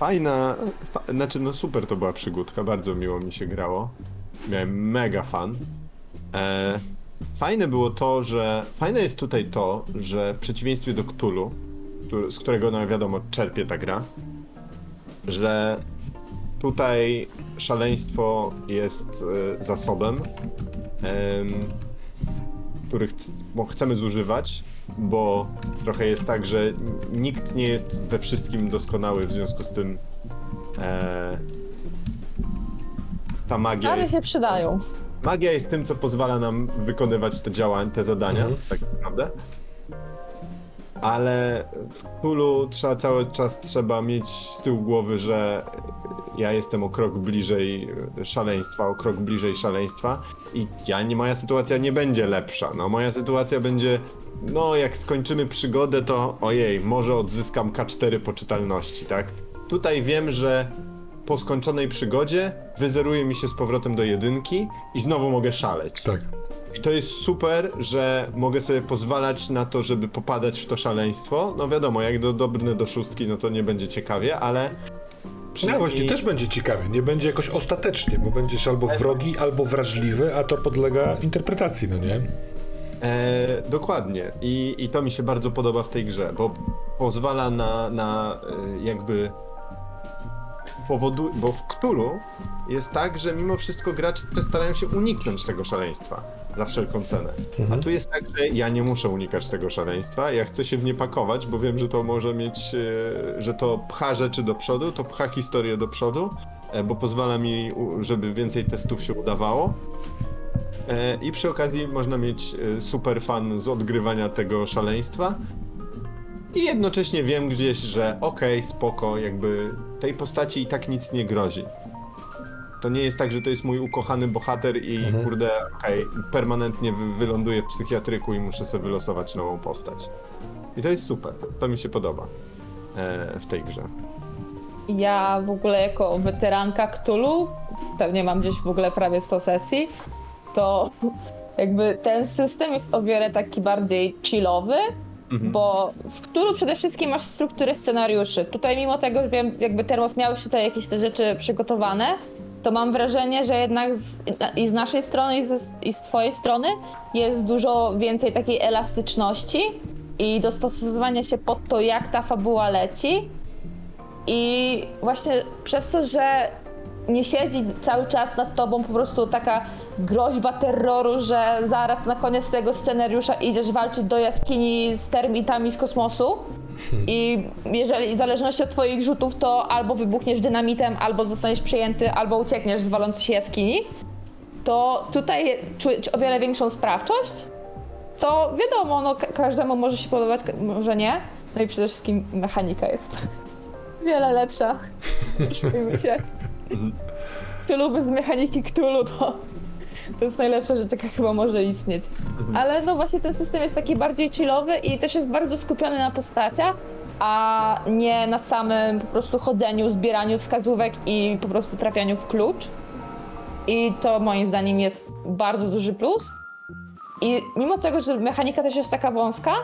Fajna, znaczy no super to była przygódka, bardzo miło mi się grało. Miałem mega fan. Fajne było to, że... Fajne jest tutaj to, że w przeciwieństwie do Cthulhu, z którego no wiadomo czerpie ta gra, że tutaj szaleństwo jest zasobem, których chcemy zużywać, bo trochę jest tak, że nikt nie jest we wszystkim doskonały, w związku z tym ta magia... Ale się przydają. Magia jest tym, co pozwala nam wykonywać te działania, te zadania, tak naprawdę. Ale w Cthulhu cały czas trzeba mieć z tyłu głowy, że ja jestem o krok bliżej szaleństwa i moja sytuacja nie będzie lepsza. No, moja sytuacja będzie, no jak skończymy przygodę, to ojej, może odzyskam K4 poczytalności, tak? Tutaj wiem, że po skończonej przygodzie wyzeruje mi się z powrotem do 1 i znowu mogę szaleć. Tak. I to jest super, że mogę sobie pozwalać na to, żeby popadać w to szaleństwo. No wiadomo, jak dobrnę do 6, no to nie będzie ciekawie, ale... No właśnie, też będzie ciekawie, nie będzie jakoś ostatecznie, bo będziesz albo wrogi, albo wrażliwy, a to podlega interpretacji, no nie? Dokładnie. I to mi się bardzo podoba w tej grze, bo pozwala na jakby... bo w Cthulhu jest tak, że mimo wszystko gracze starają się uniknąć tego szaleństwa za wszelką cenę. A tu jest tak, że ja nie muszę unikać tego szaleństwa, ja chcę się w nie pakować, bo wiem, że to może mieć, że to pcha rzeczy do przodu, to pcha historię do przodu, bo pozwala mi, żeby więcej testów się udawało. I przy okazji można mieć super fan z odgrywania tego szaleństwa. I jednocześnie wiem gdzieś, że okej, spoko, jakby tej postaci i tak nic nie grozi. To nie jest tak, że to jest mój ukochany bohater i kurde, permanentnie wyląduję w psychiatryku i muszę sobie wylosować nową postać. I to jest super, to mi się podoba w tej grze. Ja w ogóle jako weteranka Cthulhu, pewnie mam gdzieś w ogóle prawie 100 sesji, to jakby ten system jest o wiele taki bardziej chillowy, bo w Cthulhu przede wszystkim masz strukturę scenariuszy. Tutaj mimo tego, że wiem, jakby Termos miał już tutaj jakieś te rzeczy przygotowane, to mam wrażenie, że jednak i z naszej strony, i z twojej strony jest dużo więcej takiej elastyczności i dostosowywania się pod to, jak ta fabuła leci. I właśnie przez to, że nie siedzi cały czas nad tobą po prostu taka groźba terroru, że zaraz na koniec tego scenariusza idziesz walczyć do jaskini z termitami z kosmosu i jeżeli w zależności od twoich rzutów to albo wybuchniesz dynamitem, albo zostaniesz przyjęty, albo uciekniesz z walącej się jaskini, to tutaj czuć o wiele większą sprawczość, co wiadomo, no każdemu może się podobać, może nie, no i przede wszystkim mechanika jest wiele lepsza, czujmy się. Cthulhu bez mechaniki Cthulhu to jest najlepsza rzecz, jaka chyba może istnieć. Ale no właśnie ten system jest taki bardziej chillowy i też jest bardzo skupiony na postaciach, a nie na samym po prostu chodzeniu, zbieraniu wskazówek i po prostu trafianiu w klucz. I to moim zdaniem jest bardzo duży plus. I mimo tego, że mechanika też jest taka wąska,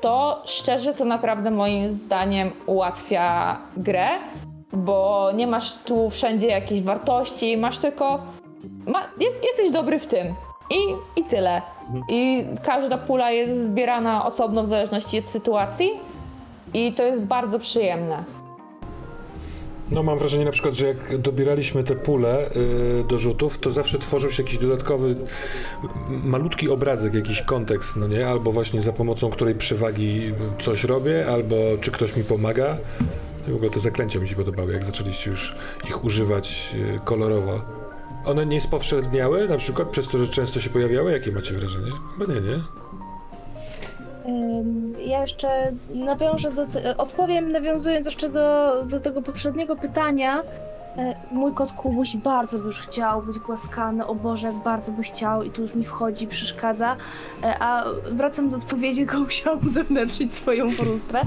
to szczerze to naprawdę moim zdaniem ułatwia grę. Bo nie masz tu wszędzie jakiejś wartości, masz tylko... jesteś dobry w tym i tyle. I każda pula jest zbierana osobno w zależności od sytuacji i to jest bardzo przyjemne. No mam wrażenie na przykład, że jak dobieraliśmy te pule do rzutów, to zawsze tworzył się jakiś dodatkowy, malutki obrazek, jakiś kontekst, no nie? Albo właśnie za pomocą której przewagi coś robię, albo czy ktoś mi pomaga. W ogóle te zaklęcia mi się podobały, jak zaczęliście już ich używać kolorowo. One nie spowszedniały na przykład przez to, że często się pojawiały? Jakie macie wrażenie? Chyba nie, nie? Ja jeszcze nawiązując jeszcze do tego poprzedniego pytania. Mój kot Kubuś bardzo by już chciał być głaskany, o Boże, jak bardzo by chciał i tu już mi wchodzi, przeszkadza. A wracam do odpowiedzi, tylko musiałam zewnętrzyć swoją frustrę.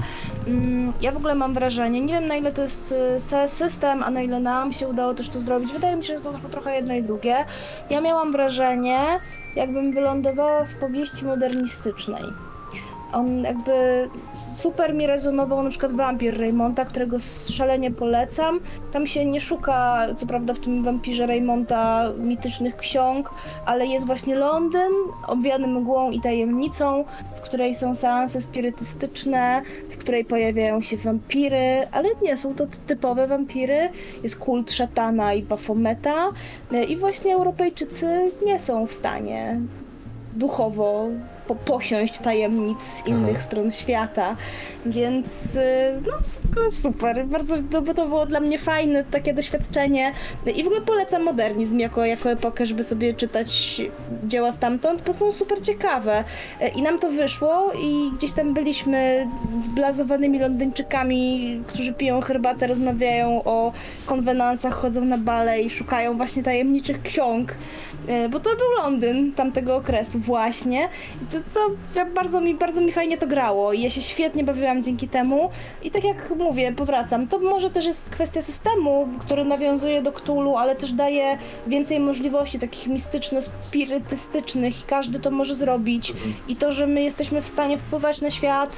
Ja w ogóle mam wrażenie, nie wiem na ile to jest system, a na ile nam się udało też to zrobić. Wydaje mi się, że to trochę jedno i drugie. Ja miałam wrażenie, jakbym wylądowała w powieści modernistycznej. On jakby super mi rezonował na przykład wampir Reymonta, którego szalenie polecam. Tam się nie szuka, co prawda w tym wampirze Reymonta mitycznych ksiąg, ale jest właśnie Londyn, obwiany mgłą i tajemnicą, w której są seanse spirytystyczne, w której pojawiają się wampiry, ale nie są to typowe wampiry. Jest kult szatana i Baphometa i właśnie Europejczycy nie są w stanie duchowo posiąść tajemnic z innych stron świata, więc no w ogóle super, bardzo to było dla mnie fajne takie doświadczenie i w ogóle polecam modernizm jako epokę, żeby sobie czytać dzieła stamtąd, bo są super ciekawe i nam to wyszło i gdzieś tam byliśmy z blazowanymi Londyńczykami, którzy piją herbatę, rozmawiają o konwenansach, chodzą na bale i szukają właśnie tajemniczych ksiąg, bo to był Londyn tamtego okresu właśnie. To bardzo mi fajnie to grało i ja się świetnie bawiłam dzięki temu i tak jak mówię, powracam. To może też jest kwestia systemu, który nawiązuje do Cthulhu, ale też daje więcej możliwości takich mistyczno-spirytystycznych i każdy to może zrobić i to, że my jesteśmy w stanie wpływać na świat,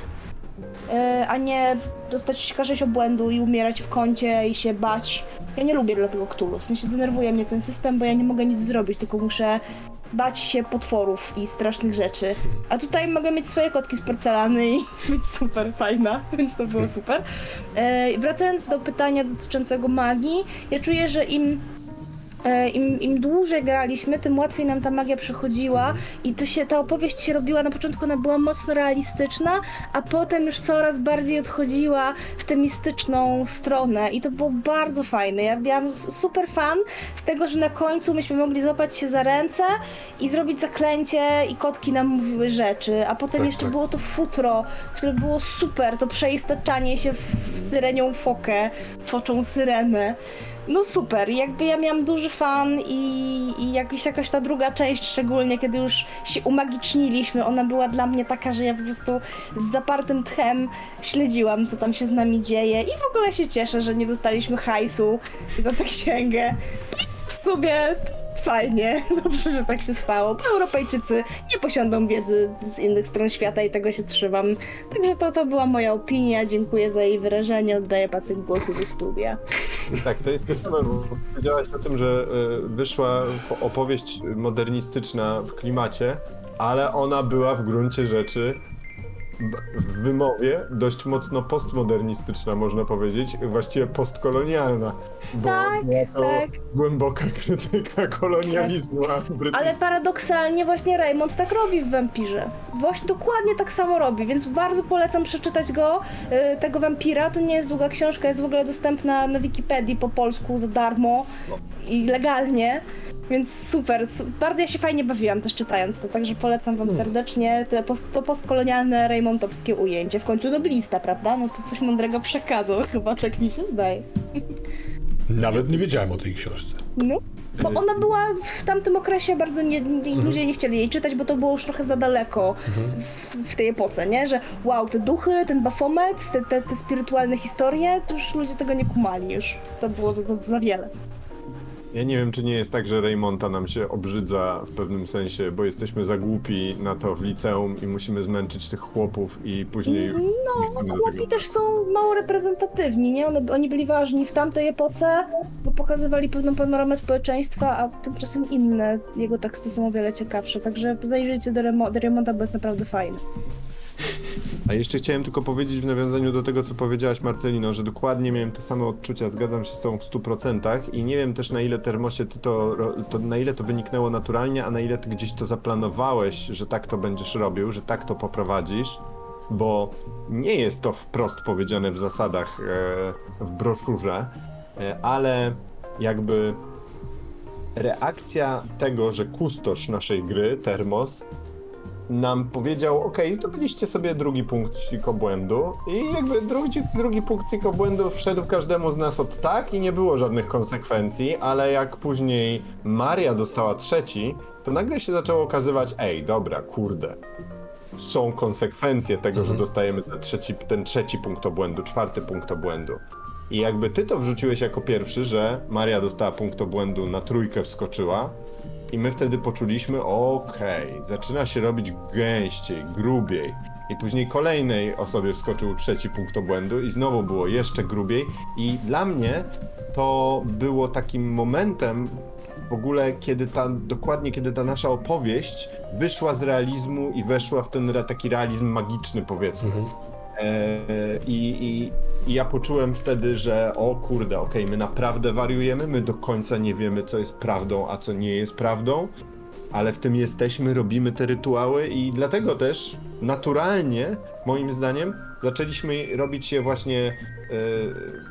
a nie dostać karześ obłędu i umierać w kącie i się bać. Ja nie lubię dlatego Cthulhu, w sensie denerwuje mnie ten system, bo ja nie mogę nic zrobić, tylko muszę bać się potworów i strasznych rzeczy. A tutaj mogę mieć swoje kotki z porcelany i być super fajna, więc to było super. Wracając do pytania dotyczącego magii, ja czuję, że im dłużej graliśmy, tym łatwiej nam ta magia przychodziła i ta opowieść się robiła, na początku ona była mocno realistyczna, a potem już coraz bardziej odchodziła w tę mistyczną stronę i to było bardzo fajne. Ja byłam super fan z tego, że na końcu myśmy mogli złapać się za ręce i zrobić zaklęcie i kotki nam mówiły rzeczy, a potem jeszcze było to futro, które było super, to przeistaczanie się w syrenią fokę, foczą syrenę. No super, jakby ja miałam duży fan i jakaś ta druga część, szczególnie kiedy już się umagiczniliśmy, ona była dla mnie taka, że ja po prostu z zapartym tchem śledziłam, co tam się z nami dzieje i w ogóle się cieszę, że nie dostaliśmy hajsu za tę księgę. W sumie fajnie, dobrze, że tak się stało, bo Europejczycy nie posiądą wiedzy z innych stron świata i tego się trzymam. Także to była moja opinia, dziękuję za jej wyrażenie, oddaję patent głosu do studia. Tak, to jest ciekawe, bo powiedziałaś o tym, że wyszła opowieść modernistyczna w klimacie, ale ona była w gruncie rzeczy w wymowie dość mocno postmodernistyczna, można powiedzieć, właściwie postkolonialna, bo tak. Głęboka krytyka kolonializmu brytyjskiego. Ale paradoksalnie właśnie Raymond tak robi w Wampirze. Właśnie dokładnie tak samo robi, więc bardzo polecam przeczytać go, tego Wampira. To nie jest długa książka, jest w ogóle dostępna na Wikipedii po polsku za darmo i legalnie. Więc super, bardzo ja się fajnie bawiłam też czytając to, także polecam wam serdecznie to postkolonialne Reymontowskie ujęcie. W końcu noblista, prawda? No to coś mądrego przekazał, chyba tak mi się zdaje. Nawet nie wiedziałem o tej książce. No, bo ona była w tamtym okresie bardzo, ludzie nie chcieli jej czytać, bo to było już trochę za daleko w tej epoce, nie? Że wow, te duchy, ten Baphomet, te spirytualne historie, to już ludzie tego nie kumali już, to było za wiele. Ja nie wiem, czy nie jest tak, że Reymonta nam się obrzydza w pewnym sensie, bo jesteśmy za głupi na to w liceum i musimy zmęczyć tych chłopów i później... No, chłopi też są mało reprezentatywni, nie? Oni byli ważni w tamtej epoce, bo pokazywali pewną panoramę społeczeństwa, a tymczasem inne jego teksty są o wiele ciekawsze, także zajrzyjcie do Reymonta, bo jest naprawdę fajny. A jeszcze chciałem tylko powiedzieć w nawiązaniu do tego, co powiedziałaś, Marcelino, że dokładnie miałem te same odczucia, zgadzam się z tą w 100% i nie wiem też, na ile Termosie ty na ile to wyniknęło naturalnie, a na ile ty gdzieś to zaplanowałeś, że tak to będziesz robił, że tak to poprowadzisz, bo nie jest to wprost powiedziane w zasadach, w broszurze, ale jakby reakcja tego, że kustosz naszej gry, Termos, nam powiedział, okej, zdobyliście sobie drugi punkcik obłędu i jakby drugi punkcik obłędu wszedł każdemu z nas od tak i nie było żadnych konsekwencji, ale jak później Maria dostała trzeci, to nagle się zaczęło okazywać, dobra, kurde, są konsekwencje tego, że dostajemy ten trzeci punkt obłędu, czwarty punkt obłędu. I jakby ty to wrzuciłeś jako pierwszy, że Maria dostała punkt obłędu, na trójkę wskoczyła, i my wtedy poczuliśmy, zaczyna się robić gęściej, grubiej. I później kolejnej osobie wskoczył trzeci punkt obłędu i znowu było jeszcze grubiej. I dla mnie to było takim momentem w ogóle, kiedy dokładnie kiedy ta nasza opowieść wyszła z realizmu i weszła w ten taki realizm magiczny, powiedzmy. Mhm. I ja poczułem wtedy, że o kurde, okej, my naprawdę wariujemy, my do końca nie wiemy, co jest prawdą, a co nie jest prawdą, ale w tym jesteśmy, robimy te rytuały i dlatego też naturalnie, moim zdaniem, zaczęliśmy robić się właśnie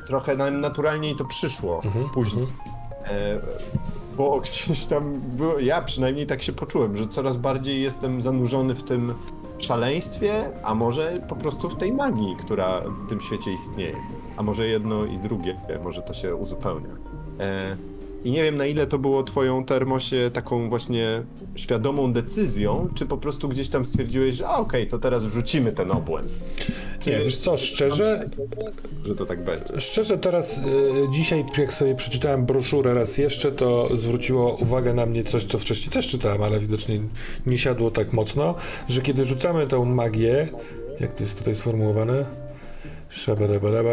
trochę nam naturalniej to przyszło później. Bo gdzieś tam było, ja przynajmniej tak się poczułem, że coraz bardziej jestem zanurzony w tym szaleństwie, a może po prostu w tej magii, która w tym świecie istnieje. A może jedno i drugie, może to się uzupełnia. I nie wiem, na ile to było twoją, Termosie, taką właśnie świadomą decyzją, czy po prostu gdzieś tam stwierdziłeś, że okej, to teraz rzucimy ten obłęd. Nie, wiesz co, szczerze, że to tak będzie. Szczerze teraz, dzisiaj jak sobie przeczytałem broszurę raz jeszcze, to zwróciło uwagę na mnie coś, co wcześniej też czytałem, ale widocznie nie siadło tak mocno, że kiedy rzucamy tą magię, jak to jest tutaj sformułowane, szabarabaraba,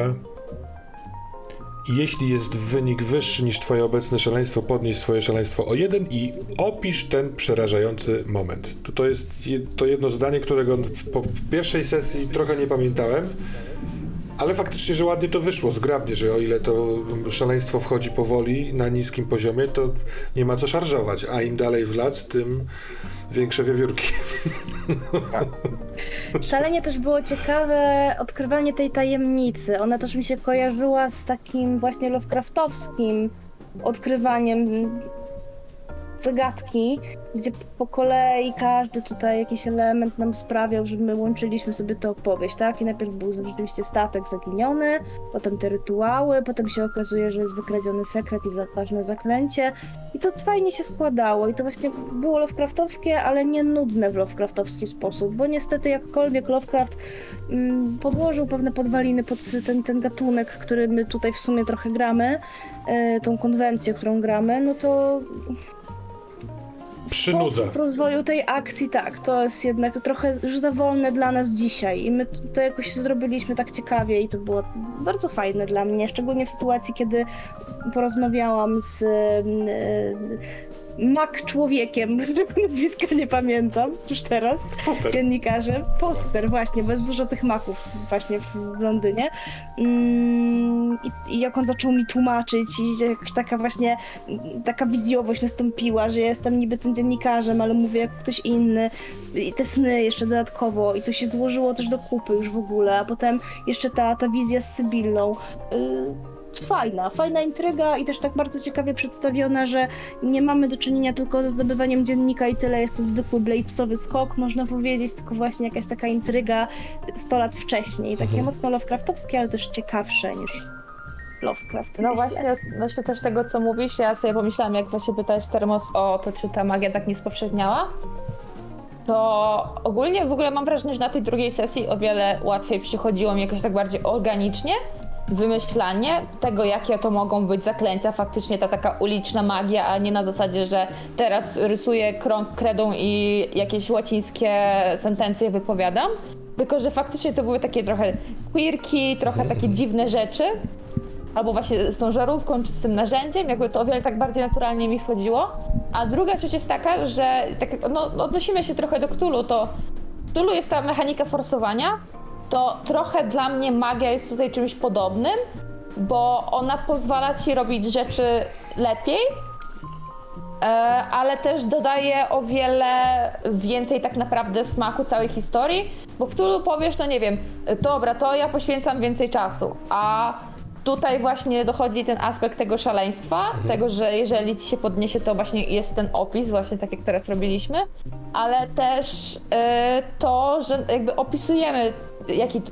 jeśli jest wynik wyższy niż twoje obecne szaleństwo, podnieś swoje szaleństwo o 1 i opisz ten przerażający moment. To jest to jedno zdanie, którego w pierwszej sesji trochę nie pamiętałem, ale faktycznie, że ładnie to wyszło, zgrabnie, że o ile to szaleństwo wchodzi powoli na niskim poziomie, to nie ma co szarżować, a im dalej w las, tym większe wiewiórki. Tak. Szalenie też było ciekawe odkrywanie tej tajemnicy. Ona też mi się kojarzyła z takim właśnie Lovecraftowskim odkrywaniem zagadki, gdzie po kolei każdy tutaj jakiś element nam sprawiał, że my łączyliśmy sobie tę opowieść, tak? I najpierw był rzeczywiście statek zaginiony, potem te rytuały, potem się okazuje, że jest wykradziony sekret i ważne zaklęcie. I to fajnie się składało i to właśnie było Lovecraftowskie, ale nie nudne w Lovecraftowski sposób, bo niestety jakkolwiek Lovecraft podłożył pewne podwaliny pod ten gatunek, który my tutaj w sumie trochę gramy, tą konwencję, którą gramy, no to przynudza. Sposób rozwoju tej akcji, tak, to jest jednak trochę już za wolne dla nas dzisiaj i my to jakoś zrobiliśmy tak ciekawie i to było bardzo fajne dla mnie, szczególnie w sytuacji, kiedy porozmawiałam z Mac-człowiekiem, którego nazwiska nie pamiętam już teraz, Foster. Dziennikarzem. Foster, właśnie, bo jest dużo tych maków właśnie w Londynie. I jak on zaczął mi tłumaczyć i jakaś taka właśnie taka wizjowość nastąpiła, że ja jestem niby tym dziennikarzem, ale mówię jak ktoś inny i te sny jeszcze dodatkowo i to się złożyło też do kupy już w ogóle, a potem jeszcze ta wizja z Sybillą. Fajna intryga i też tak bardzo ciekawie przedstawiona, że nie mamy do czynienia tylko ze zdobywaniem dziennika i tyle, jest to zwykły bladesowy skok, można powiedzieć, tylko właśnie jakaś taka intryga 100 lat wcześniej, takie mocno Lovecraftowskie, ale też ciekawsze niż Lovecraft. No właśnie też tego, co mówisz, ja sobie pomyślałam, jak właśnie pytałeś Termos o to, czy ta magia tak nie spowszechniała, to ogólnie w ogóle mam wrażenie, że na tej drugiej sesji o wiele łatwiej przychodziło mi jakoś tak bardziej organicznie wymyślanie tego, jakie to mogą być zaklęcia, faktycznie ta taka uliczna magia, a nie na zasadzie, że teraz rysuję krąg kredą i jakieś łacińskie sentencje wypowiadam, tylko że faktycznie to były takie trochę quirki, trochę takie dziwne rzeczy, albo właśnie z tą żarówką czy z tym narzędziem, jakby to o wiele tak bardziej naturalnie mi wchodziło. A druga rzecz jest taka, że tak, no, odnosimy się trochę do Cthulhu, to Cthulhu jest ta mechanika forsowania, to trochę dla mnie magia jest tutaj czymś podobnym, bo ona pozwala ci robić rzeczy lepiej, ale też dodaje o wiele więcej tak naprawdę smaku całej historii, bo w Cthulhu powiesz, no nie wiem, dobra, to ja poświęcam więcej czasu, a tutaj właśnie dochodzi ten aspekt tego szaleństwa, tego, że jeżeli ci się podniesie, to właśnie jest ten opis, właśnie tak jak teraz robiliśmy, ale też to, że jakby opisujemy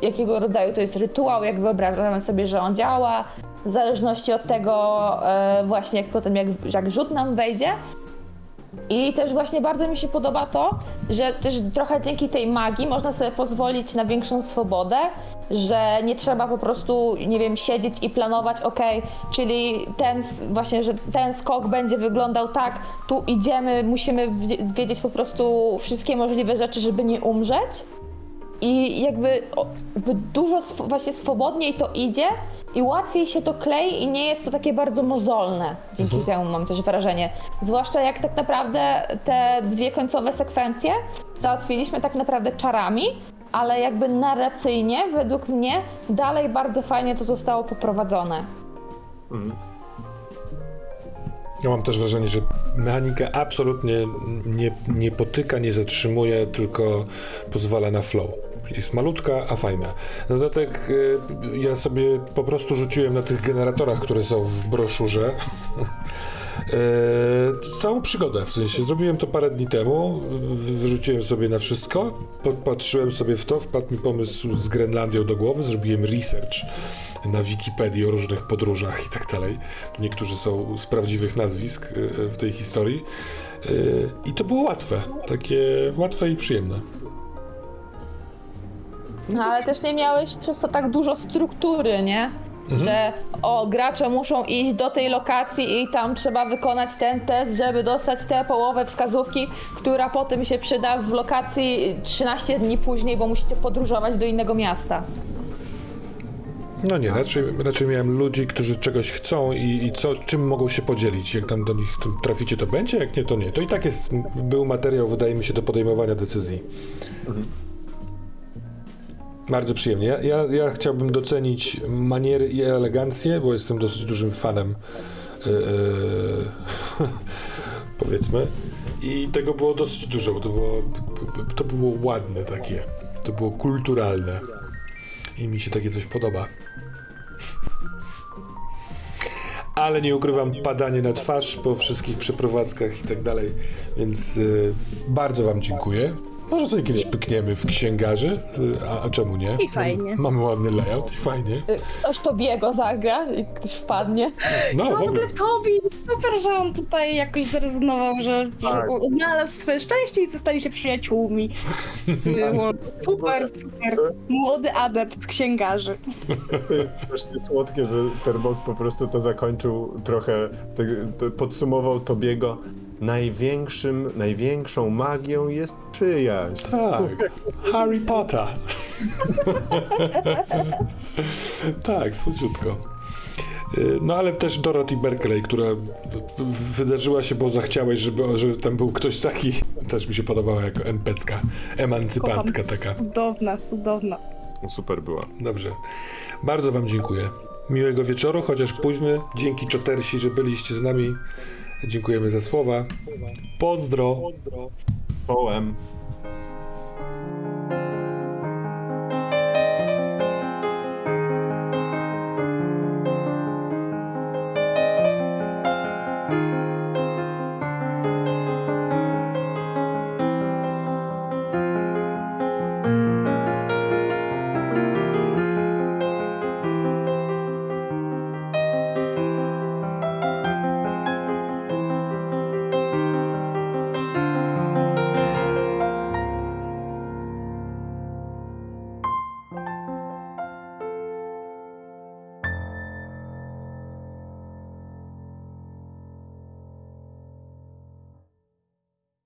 jakiego rodzaju to jest rytuał, jak wyobrażamy sobie, że on działa, w zależności od tego właśnie jak potem jak rzut nam wejdzie. I też właśnie bardzo mi się podoba to, że też trochę dzięki tej magii można sobie pozwolić na większą swobodę, że nie trzeba po prostu, nie wiem, siedzieć i planować, czyli ten właśnie, że ten skok będzie wyglądał tak, tu idziemy, musimy wiedzieć po prostu wszystkie możliwe rzeczy, żeby nie umrzeć. i jakby dużo właśnie swobodniej to idzie i łatwiej się to klei i nie jest to takie bardzo mozolne. Dzięki temu mam też wrażenie. Zwłaszcza jak tak naprawdę te dwie końcowe sekwencje załatwiliśmy tak naprawdę czarami, ale jakby narracyjnie według mnie dalej bardzo fajnie to zostało poprowadzone. Ja mam też wrażenie, że mechanika absolutnie nie potyka, nie zatrzymuje, tylko pozwala na flow. Jest malutka, a fajna. Na dodatek ja sobie po prostu rzuciłem na tych generatorach, które są w broszurze, całą przygodę. W sensie zrobiłem to parę dni temu, wyrzuciłem sobie na wszystko, podpatrzyłem sobie w to, wpadł mi pomysł z Grenlandią do głowy, zrobiłem research na Wikipedii o różnych podróżach i tak dalej. Niektórzy są z prawdziwych nazwisk w tej historii. I to było łatwe, takie łatwe i przyjemne. No ale też nie miałeś przez to tak dużo struktury, nie? Że gracze muszą iść do tej lokacji i tam trzeba wykonać ten test, żeby dostać tę połowę wskazówki, która potem się przyda w lokacji 13 dni później, bo musicie podróżować do innego miasta. No nie, raczej miałem ludzi, którzy czegoś chcą i czym mogą się podzielić. Jak tam do nich traficie, to będzie, jak nie, to nie. To i tak był materiał, wydaje mi się, do podejmowania decyzji. Bardzo przyjemnie. Ja chciałbym docenić maniery i elegancję, bo jestem dosyć dużym fanem, powiedzmy. I tego było dosyć dużo, bo to było ładne takie, to było kulturalne. I mi się takie coś podoba. Ale nie ukrywam, padanie na twarz po wszystkich przeprowadzkach i tak dalej, więc bardzo wam dziękuję. Może sobie kiedyś pykniemy w Księgarzy, a czemu nie? I fajnie. Mamy ładny layout i fajnie. Ktoś Tobiego zagra i ktoś wpadnie. No w ogóle. Tobi, super, że on tutaj jakoś zrezygnował, że odnalazł swoje szczęście i zostali się przyjaciółmi. Super, super. Młody adept Księgarzy. To jest strasznie słodkie, że Terbos po prostu to zakończył trochę, podsumował Tobiego. Największą magią jest przyjaźń. Tak, Harry Potter. Tak, słodziutko. No ale też Dorothy Berkeley, która wydarzyła się, bo zachciałeś, żeby tam był ktoś taki, też mi się podobała jako NPC-ka, emancypantka taka. Cudowna. No, super była. Dobrze, bardzo wam dziękuję. Miłego wieczoru, chociaż późny. Dzięki czotersi, że byliście z nami. Dziękujemy za słowa. Pozdro. Połem.